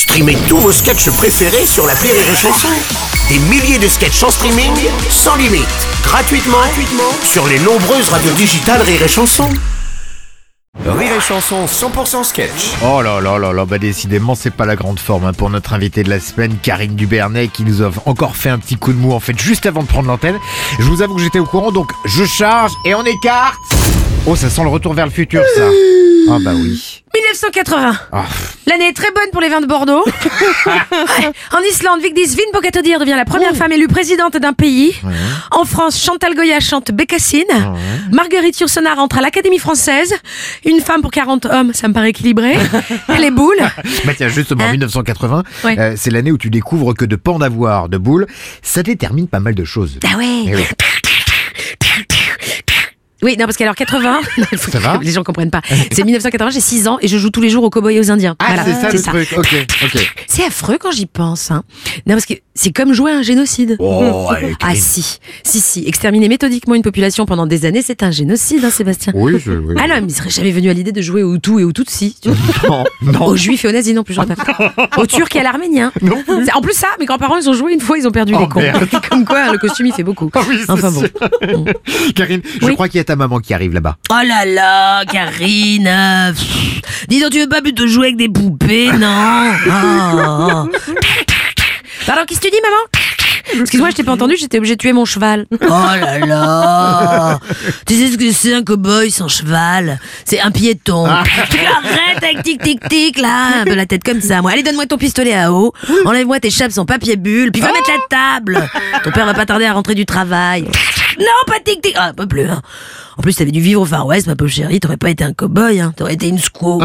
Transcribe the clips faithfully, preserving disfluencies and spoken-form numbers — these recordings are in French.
Streamez tous vos sketchs préférés sur l'appli Rire et Chansons. Des milliers de sketchs en streaming, sans limite, gratuitement, gratuitement sur les nombreuses radios digitales Rire et Chansons. Rire et Chansons cent pour cent sketch. Oh là là là là, bah décidément c'est pas la grande forme hein, pour notre invitée de la semaine, Karine Dubernet, qui nous a encore fait un petit coup de mou en fait juste avant de prendre l'antenne. Je vous avoue que j'étais au courant, donc je charge et on écarte. Oh, ça sent le retour vers le futur ça. Ah bah oui. mille neuf cent quatre-vingts. Oh. L'année est très bonne pour les vins de Bordeaux. Ouais. En Islande, Vigdis Vinbogatodir devient la première oh. femme élue présidente d'un pays. Ouais. En France, Chantal Goya chante Bécassine. Ouais. Marguerite Yourcenar entre à l'Académie française. Une femme pour quarante hommes, ça me paraît équilibré. Les boules. Bah tiens, justement, en hein mille neuf cent quatre-vingts, ouais. euh, c'est l'année où tu découvres que de pan d'avoir de boules, ça détermine pas mal de choses. Ah ouais. Oui, non, parce qu'alors quatre-vingts, non, faut que les gens comprennent pas. C'est mille neuf cent quatre-vingts, j'ai six ans et je joue tous les jours aux cow-boys et aux indiens. Ah, voilà, c'est ça, c'est le ça. Truc, ok, ok. C'est affreux quand j'y pense, hein. Non, parce que c'est comme jouer à un génocide. Oh, allez, ah si, si, si, exterminer méthodiquement une population pendant des années, c'est un génocide, hein, Sébastien. Oui, je, oui. Ah non, mais il serait jamais venu à l'idée de jouer aux Hutus et aux Tutsis. Non, non. Aux Juifs et aux Nazis, non plus, j'en ai pas. Aux Turcs et à l'Arménien. Non. En plus, ça, mes grands-parents, ils ont joué une fois, ils ont perdu oh, les cons. Merde. Comme quoi, le costume, il fait beaucoup. Oh, oui, enfin bon. bon. Karine, je oui. crois qu'il y a ta maman qui arrive là-bas. Oh là là, Karine. Euh, pff, dis donc, tu veux pas plutôt jouer avec des poupées, non? oh, oh. Pardon, qu'est-ce que tu dis, maman? Excuse-moi, je t'ai pas entendu, j'étais obligée de tuer mon cheval. Oh là là. Tu sais ce que c'est un cow-boy sans cheval? C'est un piéton. Ah. Arrête avec tic-tic-tic, là. Un peu la tête comme ça, moi. Allez, donne-moi ton pistolet à eau. Enlève-moi tes chapes sans papier bulle. Puis va oh. mettre la table. Ton père va pas tarder à rentrer du travail. Non, pas tic-tic. Ah, pas plus, hein. En plus, t'avais dû vivre au Far West, ma pauvre chérie. T'aurais pas été un cow-boy, hein. T'aurais été une squaw.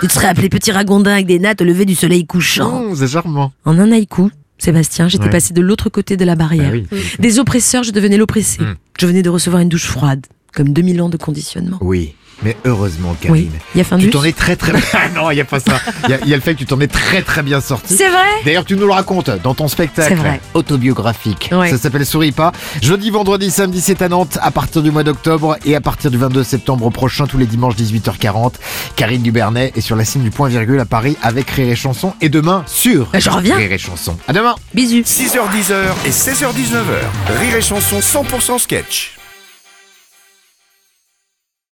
Tu te serais appelé petit ragondin avec des nattes au lever du soleil couchant. Mmh, c'est charmant. En un haïku, Sébastien, j'étais ouais. passé de l'autre côté de la barrière. Bah oui. Des oppresseurs, je devenais l'oppressé. Mmh. Je venais de recevoir une douche froide, comme deux mille ans de conditionnement. Oui. Mais heureusement, Karine, oui. tu t'en es très très bien... Ah non, il n'y a pas ça. Il y, y a le fait que tu t'en es très très bien sorti. C'est vrai. D'ailleurs, tu nous le racontes dans ton spectacle autobiographique. Ouais. Ça s'appelle Souris pas. Jeudi, vendredi, samedi, c'est à Nantes à partir du mois d'octobre et à partir du vingt-deux septembre prochain, tous les dimanches dix-huit heures quarante. Karine Dubernet est sur la scène du Point Virgule à Paris avec Rire et Chansons. Et demain, sur bah, je reviens. Rire et Chansons. À demain. Bisous. six heures dix et seize heures dix-neuf. Rire et Chansons cent pour cent sketch.